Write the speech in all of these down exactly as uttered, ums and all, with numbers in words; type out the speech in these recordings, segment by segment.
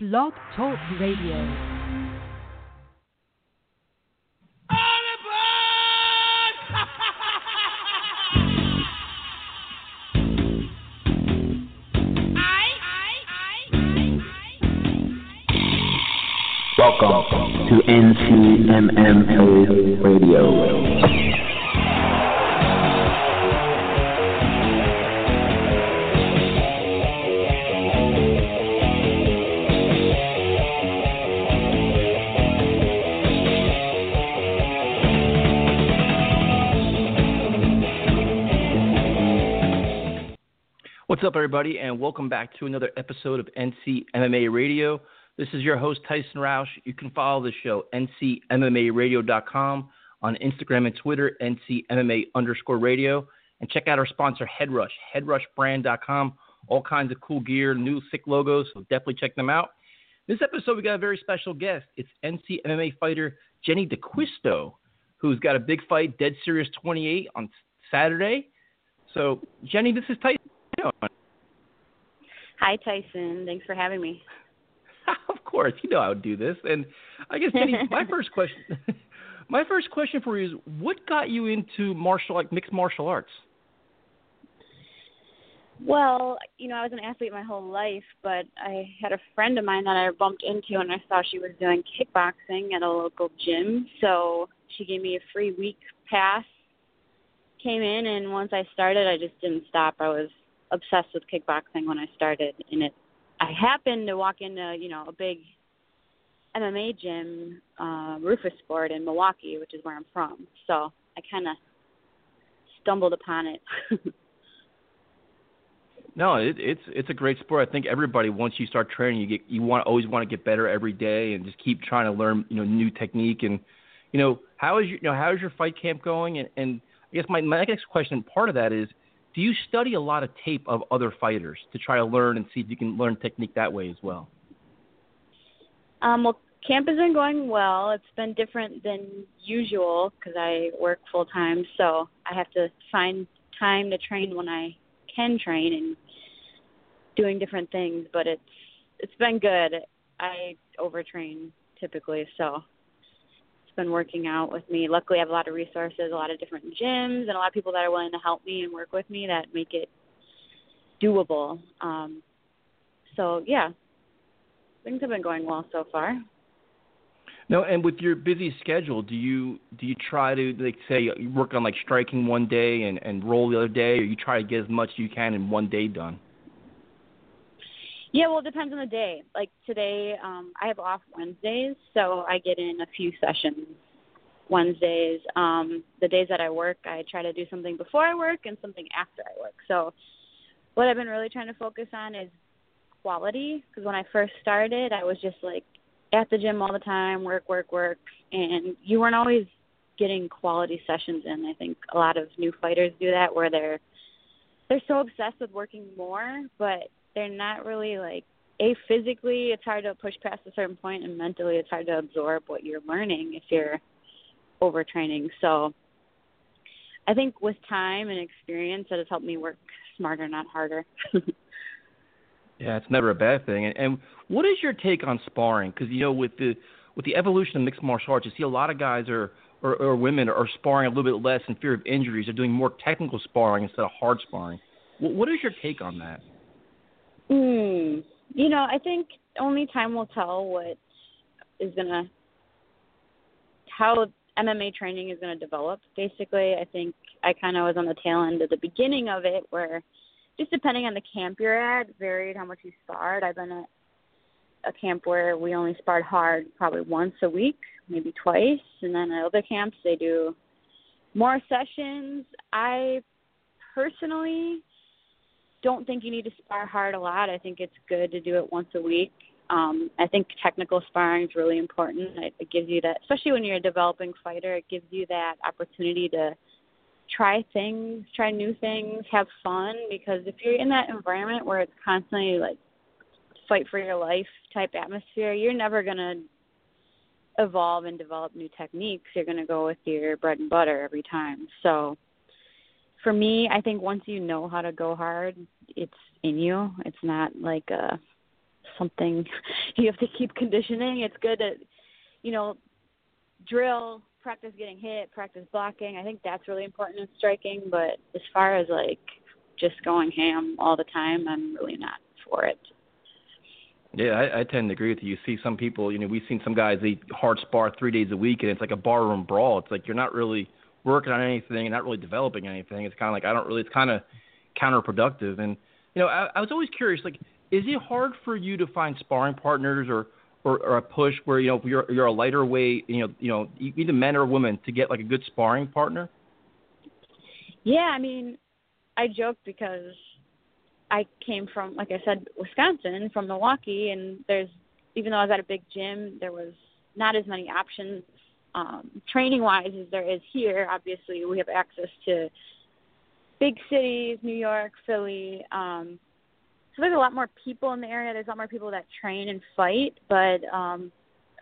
Blog Talk Radio. Welcome to N C M M A Radio. What's up, everybody, and welcome back to another episode of N C M M A Radio. This is your host, Tyson Roush. You can follow the show, N C M M A radio dot com, on Instagram and Twitter, N C M M A underscore radio, and check out our sponsor, Headrush, headrush brand dot com, all kinds of cool gear, new sick logos, so definitely check them out. This episode, we got a very special guest. It's N C M M A fighter Jenny D'Acquisto, who's got a big fight, Dead Serious twenty-eight, on Saturday. So, Jenny, this is Tyson. Hi, Tyson. Thanks for having me. Of course. You know I would do this. And I guess, Jenny, my first question my first question for you is, what got you into martial, like mixed martial arts? Well, you know, I was an athlete my whole life, but I had a friend of mine that I bumped into, and I saw she was doing kickboxing at a local gym. So she gave me a free week pass, came in, and once I started, I just didn't stop. I was obsessed with kickboxing when I started, and it I happened to walk into, you know, a big M M A gym, uh, Rufus Sport in Milwaukee, which is where I'm from. So I kind of stumbled upon it. No, it, it's it's a great sport. I think everybody, once you start training, you get you want always want to get better every day and just keep trying to learn, you know, new technique. And you know, how is your, you know, how is your fight camp going? And, and I guess my, my next question, part of that is, do you study a lot of tape of other fighters to try to learn and see if you can learn technique that way as well? Um, well, camp has been going well. It's been different than usual because I work full time, so I have to find time to train when I can train and doing different things. But it's it's been good. I overtrain typically, so been working out with me. Luckily, I have a lot of resources, a lot of different gyms, and a lot of people that are willing to help me and work with me that make it doable. Um, so, yeah, things have been going well so far. No, and with your busy schedule, do you do you try to, like, say, you work on, like, striking one day and, and roll the other day, or you try to get as much as you can in one day done? Yeah, well, it depends on the day. Like today, um, I have off Wednesdays, so I get in a few sessions Wednesdays. Um, the days that I work, I try to do something before I work and something after I work. So what I've been really trying to focus on is quality, because when I first started, I was just like at the gym all the time, work, work, work, and you weren't always getting quality sessions in. I think a lot of new fighters do that where they're they're so obsessed with working more, but they're not really, like, A, physically it's hard to push past a certain point, and mentally it's hard to absorb what you're learning if you're overtraining. So I think with time and experience, that has helped me work smarter, not harder. Yeah, it's never a bad thing. And, and what is your take on sparring? Because, you know, with the with the evolution of mixed martial arts, you see a lot of guys are, or, or women are sparring a little bit less in fear of injuries. They're doing more technical sparring instead of hard sparring. What, what is your take on that? Mm. You know, I think only time will tell what is going to, how M M A training is going to develop. Basically, I think I kind of was on the tail end of the beginning of it where just depending on the camp you're at, varied how much you sparred. I've been at a camp where we only sparred hard probably once a week, maybe twice. And then at other camps, they do more sessions. I personally don't think you need to spar hard a lot. I think it's good to do it once a week. Um, I think technical sparring is really important. It, it gives you that, especially when you're a developing fighter, it gives you that opportunity to try things, try new things, have fun, because if you're in that environment where it's constantly like fight for your life type atmosphere, you're never going to evolve and develop new techniques. You're going to go with your bread and butter every time. So for me, I think once you know how to go hard, it's in you. It's not like a something you have to keep conditioning. It's good to, you know, drill, practice getting hit, practice blocking. I think that's really important in striking. But as far as, like, just going ham all the time, I'm really not for it. Yeah, I, I tend to agree with you. You see some people, you know, we've seen some guys, they hard spar three days a week, and it's like a barroom brawl. It's like you're not really working on anything and not really developing anything. It's kind of like I don't really – it's kind of counterproductive. And, you know, I, I was always curious, like, is it hard for you to find sparring partners or, or, or a push where, you know, if you're, you're a lighter weight, you know, you know, either men or women, to get, like, a good sparring partner? Yeah, I mean, I joke because – I came from, like I said, Wisconsin, from Milwaukee, and there's, even though I was at a big gym, there was not as many options um, training-wise as there is here. Obviously, we have access to big cities, New York, Philly. Um, so there's a lot more people in the area. There's a lot more people that train and fight, but um,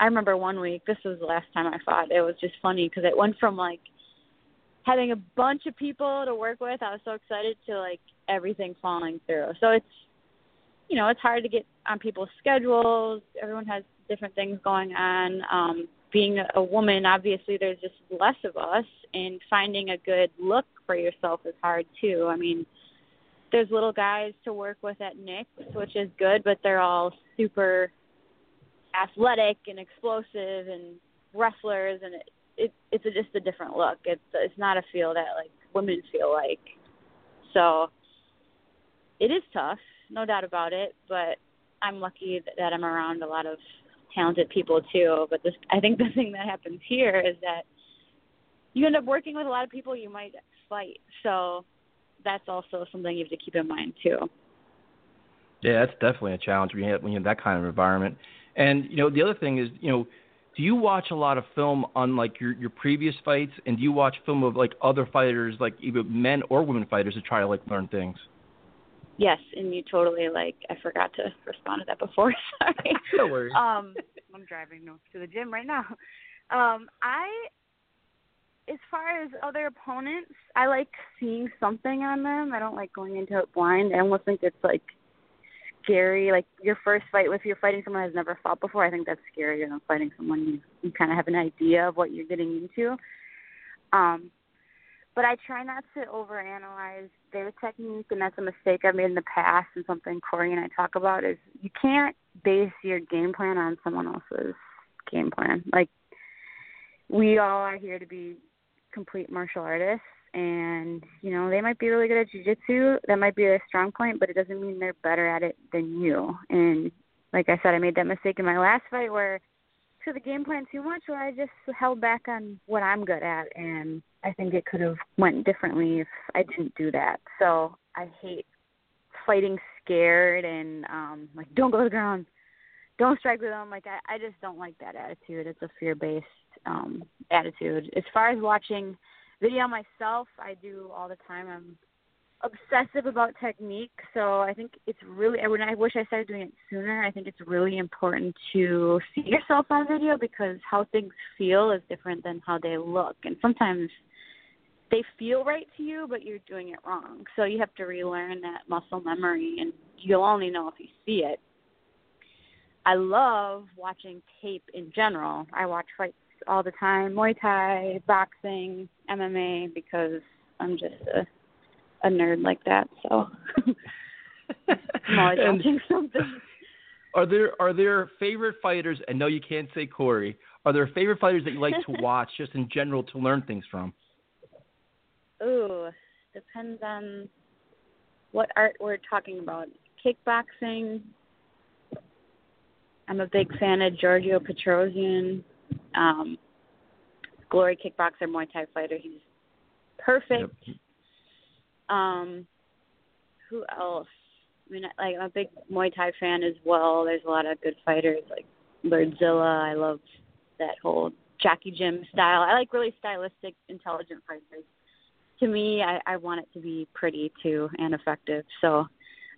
I remember one week, this was the last time I fought, it was just funny because it went from, like, having a bunch of people to work with. I was so excited to, like, everything falling through. So it's, you know, it's hard to get on people's schedules. Everyone has different things going on. Um, being a woman, obviously, there's just less of us, and finding a good look for yourself is hard, too. I mean, there's little guys to work with at N I C S, which is good, but they're all super athletic and explosive and wrestlers, and it, It, it's a, just a different look. It's it's not a feel that, like, women feel like. So it is tough, no doubt about it, but I'm lucky that, that I'm around a lot of talented people too. But this, I think the thing that happens here is that you end up working with a lot of people you might fight. So that's also something you have to keep in mind too. Yeah, that's definitely a challenge when you have, when you have that kind of environment. And, you know, the other thing is, you know, do you watch a lot of film on, like, your, your previous fights, and do you watch film of, like, other fighters, like, either men or women fighters, to try to, like, learn things? Yes, and you totally, like, I forgot to respond to that before. Sorry. No worries. Um, I'm driving to the gym right now. Um, I, as far as other opponents, I like seeing something on them. I don't like going into it blind. I almost think it's, like, scary, like your first fight, if you're fighting someone who's never fought before, I think that's scarier than fighting someone you, you kind of have an idea of what you're getting into. Um, but I try not to overanalyze their technique, and that's a mistake I've made in the past, and something Corey and I talk about is you can't base your game plan on someone else's game plan. Like, we all are here to be complete martial artists, and, you know, they might be really good at jiu-jitsu. That might be their strong point, but it doesn't mean they're better at it than you. And like I said, I made that mistake in my last fight where I took the game plan too much, where I just held back on what I'm good at. And I think it could have went differently if I didn't do that. So I hate fighting scared and, um, like, don't go to the ground. Don't strike with them. Like, I, I just don't like that attitude. It's a fear-based um, attitude. As far as watching video myself, I do all the time. I'm obsessive about technique, so I think it's really, I, would, I wish I started doing it sooner. I think it's really important to see yourself on video, because how things feel is different than how they look. And sometimes they feel right to you, but you're doing it wrong. So you have to relearn that muscle memory, and you'll only know if you see it. I love watching tape in general. I watch fights all the time, Muay Thai, boxing, M M A, because I'm just a, a nerd like that. So I'm always watching something. Are there are there favorite fighters? And no, you can't say Corey. Are there favorite fighters that you like to watch, just in general, to learn things from? Ooh, depends on what art we're talking about. Kickboxing. I'm a big fan of Giorgio Petrosyan. Um, Glory kickboxer, Muay Thai fighter. He's perfect. Yep. Um, who else? I mean, like, I'm a big Muay Thai fan as well. There's a lot of good fighters, like Birdzilla. I love that whole Jackie Jim style. I like really stylistic, intelligent fighters. To me, I, I want it to be pretty, too, and effective. So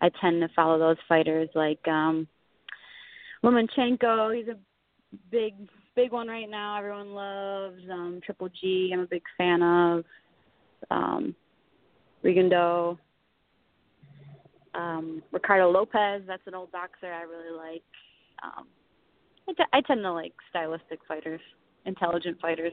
I tend to follow those fighters, like um, Lomachenko. He's a big... big one right now, everyone loves. Um, Triple G, I'm a big fan of. Um, Rigondeaux. Um, Ricardo Lopez, that's an old boxer I really like. Um, I, t- I tend to like stylistic fighters, intelligent fighters.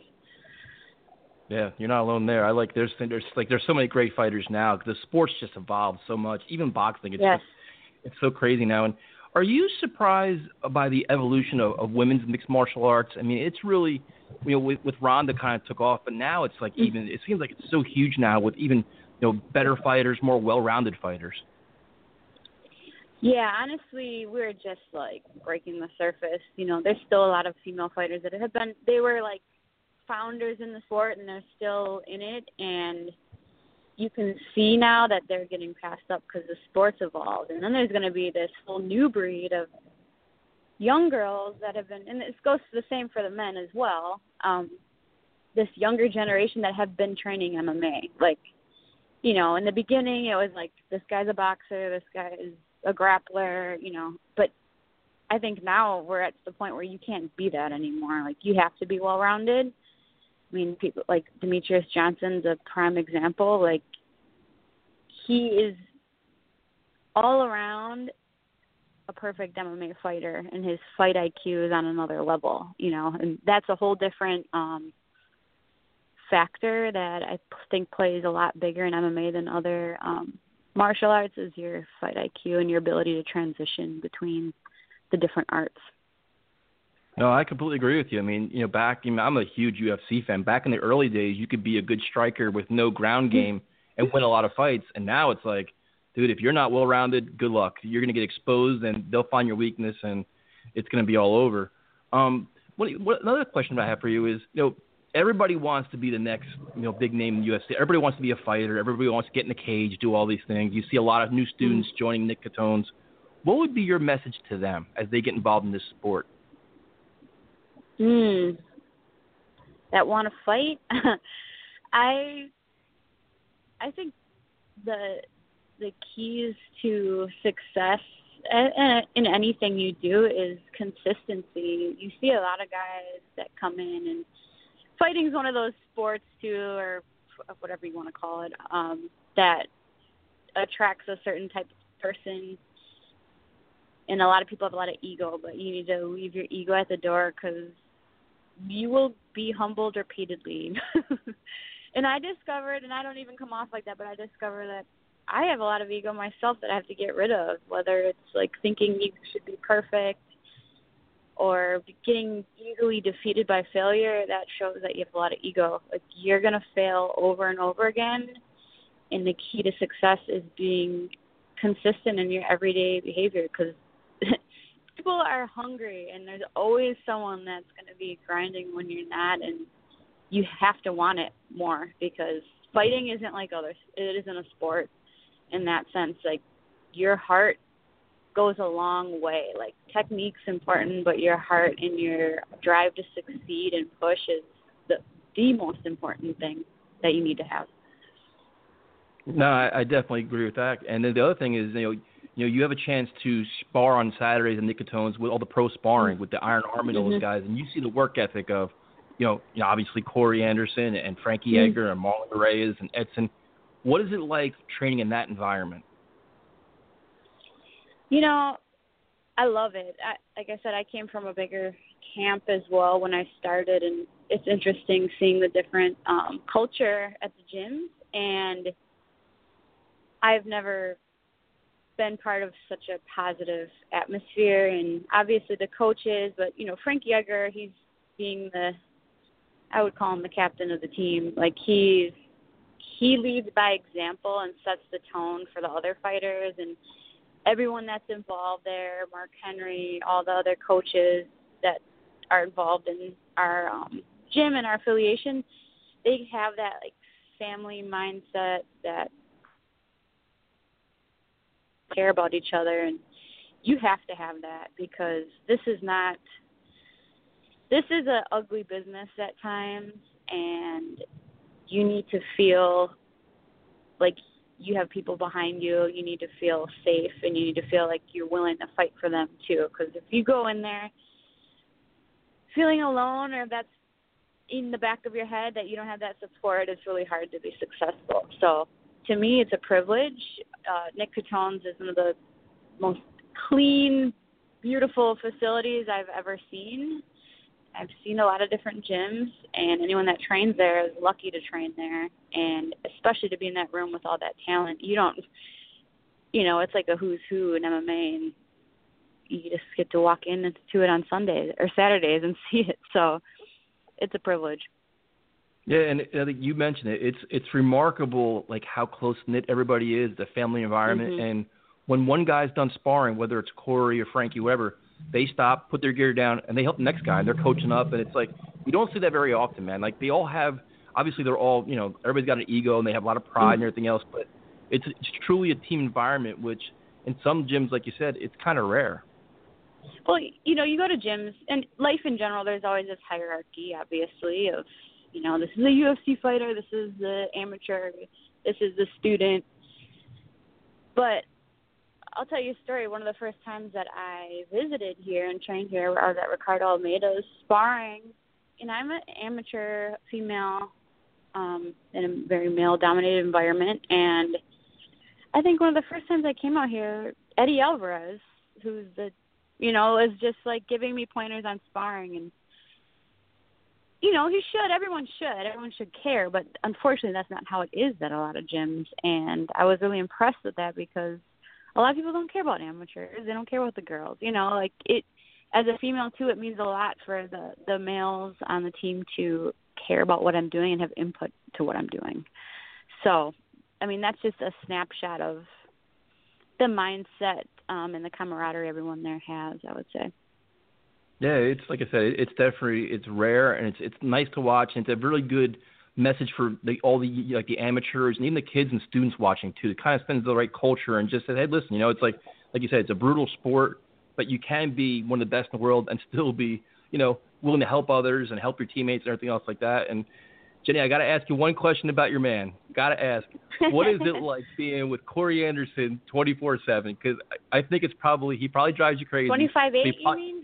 Yeah, you're not alone there. I like there's there's like there's so many great fighters now. The sport's just evolved so much. Even boxing, it's yes. just, it's so crazy now. And are you surprised by the evolution of, of women's mixed martial arts? I mean, it's really, you know, with, with Ronda kind of took off, but now it's like even it seems like it's so huge now with even you know better fighters, more well-rounded fighters. Yeah, honestly, we're just like breaking the surface. You know, there's still a lot of female fighters that have been they were like. founders in the sport, and they're still in it, and you can see now that they're getting passed up because the sport's evolved, and then there's going to be this whole new breed of young girls that have been, and this goes to the same for the men as well, um, this younger generation that have been training M M A. Like, you know, in the beginning, it was like, this guy's a boxer, this guy is a grappler, you know, but I think now we're at the point where you can't be that anymore. Like, you have to be well-rounded. I mean, people like Demetrius Johnson's a prime example. Like, he is all around a perfect M M A fighter, and his fight I Q is on another level, you know, and that's a whole different um, factor that I think plays a lot bigger in M M A than other um, martial arts is your fight I Q and your ability to transition between the different arts. No, I completely agree with you. I mean, you know, back, you know, I'm a huge U F C fan. Back in the early days, you could be a good striker with no ground game and win a lot of fights. And now it's like, dude, if you're not well-rounded, good luck. You're going to get exposed and they'll find your weakness and it's going to be all over. Um, what, what, another question I have for you is, you know, everybody wants to be the next, you know, big name in the U F C. Everybody wants to be a fighter. Everybody wants to get in the cage, do all these things. You see a lot of new students joining Nick Catone's. What would be your message to them as they get involved in this sport? Hmm. That want to fight? I I think the the keys to success in anything you do is consistency. You see a lot of guys that come in, and fighting's one of those sports too, or whatever you want to call it, um, that attracts a certain type of person. And a lot of people have a lot of ego, but you need to leave your ego at the door because you will be humbled repeatedly. And I discovered, and I don't even come off like that, but I discovered that I have a lot of ego myself that I have to get rid of, whether it's like thinking you should be perfect or getting easily defeated by failure. That shows that you have a lot of ego. Like, you're going to fail over and over again, and the key to success is being consistent in your everyday behavior because people are hungry, and there's always someone that's going to be grinding when you're not, and you have to want it more because fighting isn't like others. It isn't a sport in that sense. Like, your heart goes a long way. Like, technique's important, but your heart and your drive to succeed and push is the, the most important thing that you need to have. No, I, I definitely agree with that. And then the other thing is, you know, you know, you have a chance to spar on Saturdays and Nick Catone's with all the pro sparring with the Iron Army and mm-hmm. those guys, and you see the work ethic of, you know, you know obviously Corey Anderson and Frankie mm-hmm. Edgar and Marlon Reyes and Edson. What is it like training in that environment? You know, I love it. I, like I said, I came from a bigger camp as well when I started, and it's interesting seeing the different um, culture at the gyms, and I've never been part of such a positive atmosphere, and obviously the coaches, but, you know, Frank Yeager, he's being the, I would call him the captain of the team. Like, he's, he leads by example and sets the tone for the other fighters and everyone that's involved there, Mark Henry, all the other coaches that are involved in our um, gym and our affiliation. They have that, like, family mindset that care about each other, and you have to have that because this is not this is an ugly business at times, and you need to feel like you have people behind you. You need to feel safe, and you need to feel like you're willing to fight for them too, because if you go in there feeling alone, or that's in the back of your head that you don't have that support, it's really hard to be successful. So to me, it's a privilege. Uh, Nick Catone's is one of the most clean, beautiful facilities I've ever seen. I've seen a lot of different gyms, and anyone that trains there is lucky to train there, and especially to be in that room with all that talent. You don't, you know, it's like a who's who in M M A, and you just get to walk in to it on Sundays or Saturdays and see it. So it's a privilege. Yeah, and I think you mentioned it. It's it's remarkable, like, how close-knit everybody is, the family environment. Mm-hmm. And when one guy's done sparring, whether it's Corey or Frankie, whoever, they stop, put their gear down, and they help the next guy, and they're coaching up. And it's like, you don't see that very often, man. Like, they all have – obviously, they're all – you know, everybody's got an ego, and they have a lot of pride mm-hmm. and everything else. But it's, it's truly a team environment, which in some gyms, like you said, it's kind of rare. Well, you know, you go to gyms, and life in general, there's always this hierarchy, obviously, of – you know, this is a U F C fighter, this is the amateur, this is the student. But I'll tell you a story. One of the first times that I visited here and trained here, I was at Ricardo Almeida's sparring. And I'm an amateur female um, in a very male-dominated environment. And I think one of the first times I came out here, Eddie Alvarez, who's the, you know, is just, like, giving me pointers on sparring. And you know, he should. Everyone should. Everyone should care. But unfortunately, that's not how it is at a lot of gyms. And I was really impressed with that because a lot of people don't care about amateurs. They don't care about the girls. You know, like, it, as a female, too, it means a lot for the, the males on the team to care about what I'm doing and have input to what I'm doing. So, I mean, that's just a snapshot of the mindset um, and the camaraderie everyone there has, I would say. Yeah, it's like I said, it's definitely it's rare and it's it's nice to watch, and it's a really good message for the, all the like the amateurs and even the kids and students watching too. It kind of sends the right culture and just said, hey, listen, you know, it's like like you said, it's a brutal sport, but you can be one of the best in the world and still be, you know, willing to help others and help your teammates and everything else like that. And Jenny, I got to ask you one question about your man. Got to ask, what is it like being with Corey Anderson twenty-four seven? Because I, I think it's probably, he probably drives you crazy. twenty-five eight, you mean?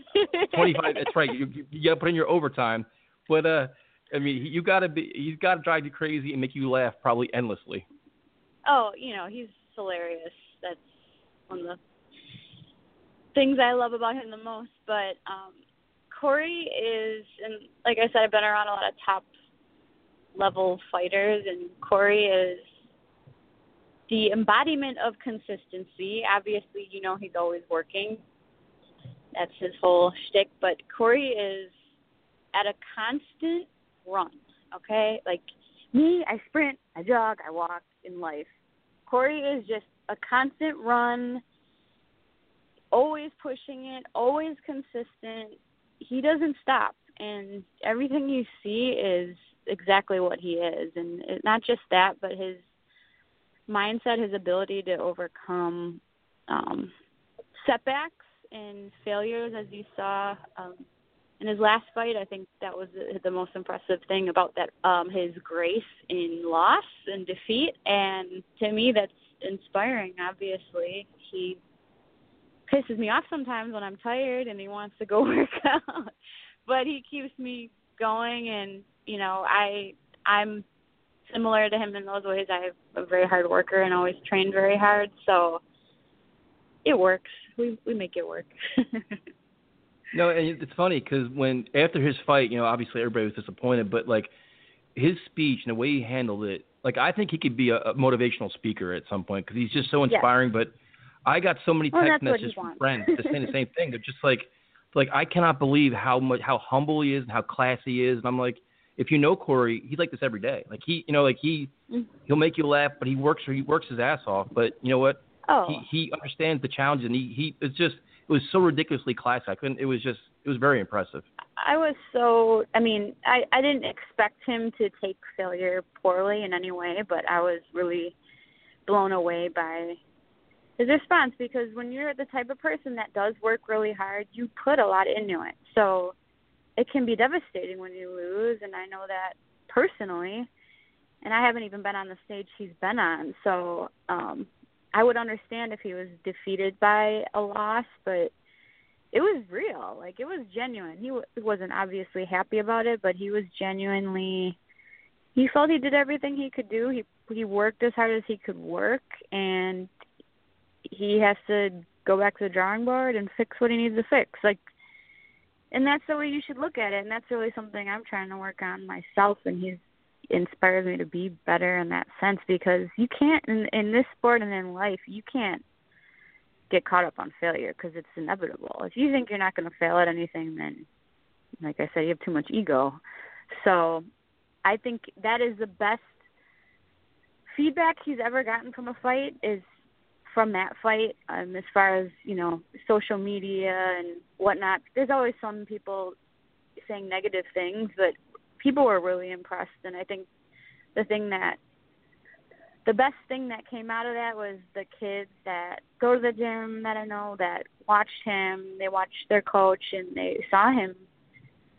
twenty-five, that's right. You, you, you got to put in your overtime. But, uh, I mean, you got to be, he's got to drive you crazy and make you laugh probably endlessly. Oh, you know, he's hilarious. That's one of the things I love about him the most. But um, Corey is, and like I said, I've been around a lot of top level fighters, and Corey is the embodiment of consistency. Obviously, you know, he's always working. That's his whole shtick, but Corey is at a constant run, okay? Like, me, I sprint, I jog, I walk in life. Corey is just a constant run, always pushing it, always consistent. He doesn't stop, and everything you see is exactly what he is, and not just that, but his mindset, his ability to overcome um, setbacks and failures, as you saw um, in his last fight. I think that was the, the most impressive thing about that, um, his grace in loss and defeat, and to me that's inspiring, obviously. He pisses me off sometimes when I'm tired and he wants to go work out, but he keeps me going, and you know, I, I'm similar to him in those ways. I'm a very hard worker and always train very hard. So it works. We we make it work. No, and it's funny because when after his fight, you know, obviously everybody was disappointed, but, like, his speech and the way he handled it, like, I think he could be a, a motivational speaker at some point because he's just so inspiring. Yes. But I got so many text well, messages from friends that saying the same thing. They're just like, like, I cannot believe how much how humble he is and how classy he is. And I'm like, if you know Corey, he's like this every day. Like he, you know, like he, he'll make you laugh, but he works he works his ass off. But you know what? Oh. He, he understands the challenge, and he, he, it's just, it was so ridiculously classic. I couldn't, it was just, it was very impressive. I was so, I mean, I, I didn't expect him to take failure poorly in any way, but I was really blown away by his response, because when you're the type of person that does work really hard, you put a lot into it. So it can be devastating when you lose, and I know that personally, and I haven't even been on the stage he's been on, so um, I would understand if he was defeated by a loss, but it was real. Like, it was genuine. He w- wasn't obviously happy about it, but he was genuinely he felt he did everything he could do. He he worked as hard as he could work, and he has to go back to the drawing board and fix what he needs to fix. Like, and that's the way you should look at it, and that's really something I'm trying to work on myself, and he's inspires me to be better in that sense, because you can't, in, in this sport and in life, you can't get caught up on failure because it's inevitable. If you think you're not going to fail at anything, then, like I said, you have too much ego. So I think that is the best feedback he's ever gotten from a fight is from that fight. Um, as far as, you know, social media and whatnot, there's always some people saying negative things, but people were really impressed, and I think the thing that the best thing that came out of that was the kids that go to the gym that I know that watched him. They watched their coach, and they saw him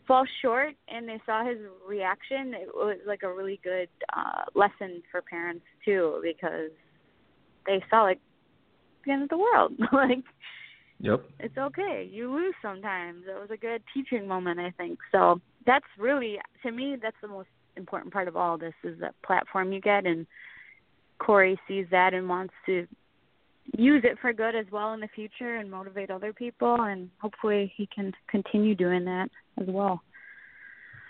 fall short, and they saw his reaction. It was like a really good uh, lesson for parents too, because they saw, like, the end of the world. Like, yep, it's okay. You lose sometimes. It was a good teaching moment, I think. So that's really, to me, that's the most important part of all this, is that platform you get, and Corey sees that and wants to use it for good as well in the future and motivate other people, and hopefully he can continue doing that as well.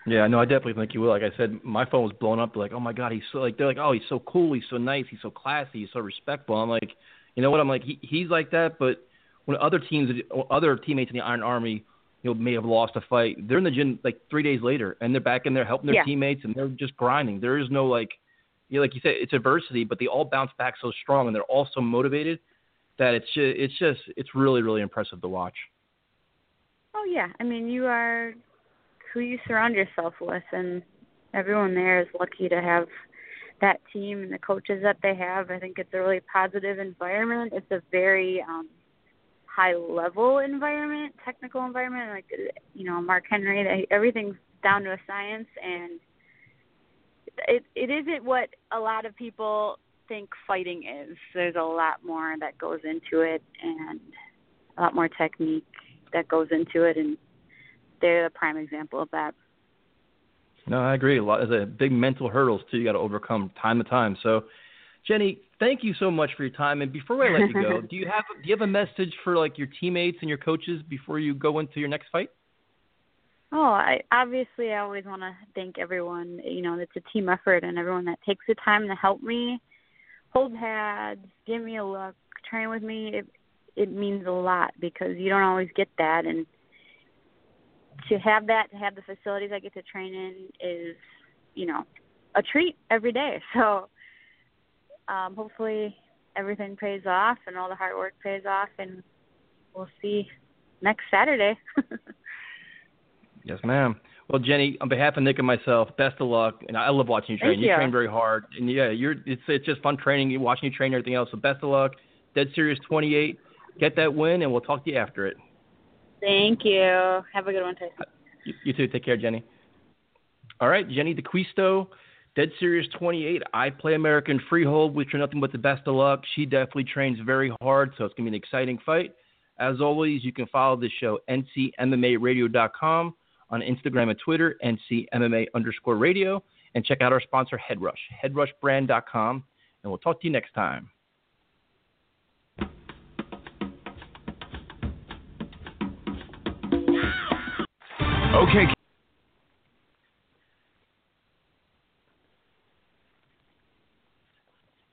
Yeah, no, I definitely think he will. Like I said, my phone was blown up. They're like, oh my God, he's so, like, they're like, oh, he's so cool, he's so nice, he's so classy, he's so respectful. I'm like, you know what? I'm like, he, he's like that, but when other teams, other teammates in the Iron Army, you know, may have lost a fight, they're in the gym like three days later, and they're back in there helping their yeah. teammates, and they're just grinding. There is no, like, you know, like you said, it's adversity, but they all bounce back so strong, and they're all so motivated that it's just, it's just, it's really, really impressive to watch. Oh yeah, I mean, you are who you surround yourself with, and everyone there is lucky to have that team and the coaches that they have. I think it's a really positive environment. It's a very um, high-level environment, technical environment, like, you know, Mark Henry, everything's down to a science, and it it isn't what a lot of people think fighting is. There's a lot more that goes into it, and a lot more technique that goes into it, and they're a prime example of that. No, I agree. A lot of the big mental hurdles, too, you got to overcome time to time. So, Jenny, thank you so much for your time. And before I let you go, do you have do you have a message for, like, your teammates and your coaches before you go into your next fight? Oh, I obviously I always want to thank everyone. You know, it's a team effort, and everyone that takes the time to help me, hold pads, give me a look, train with me. It it means a lot, because you don't always get that, and to have that, to have the facilities I get to train in is, you know, a treat every day. So. Um, hopefully everything pays off and all the hard work pays off, and we'll see next Saturday. Yes, ma'am. Well, Jenny, on behalf of Nick and myself, best of luck. And I love watching you train. You. you train very hard. And, yeah, you're it's it's just fun training, you watching you train and everything else. So best of luck. Dead Serious twenty-eight. Get that win, and we'll talk to you after it. Thank you. Have a good one, Tyson. You, you too. Take care, Jenny. All right, Jenny D'Acquisto. Dead Serious twenty-eight, iPlay America and Freehold. We wish her nothing but the best of luck. She definitely trains very hard, so it's going to be an exciting fight. As always, you can follow this show, N C M M A radio dot com, on Instagram and Twitter, N C M M A underscore radio, and check out our sponsor, Headrush, headrush brand dot com, and we'll talk to you next time. Okay.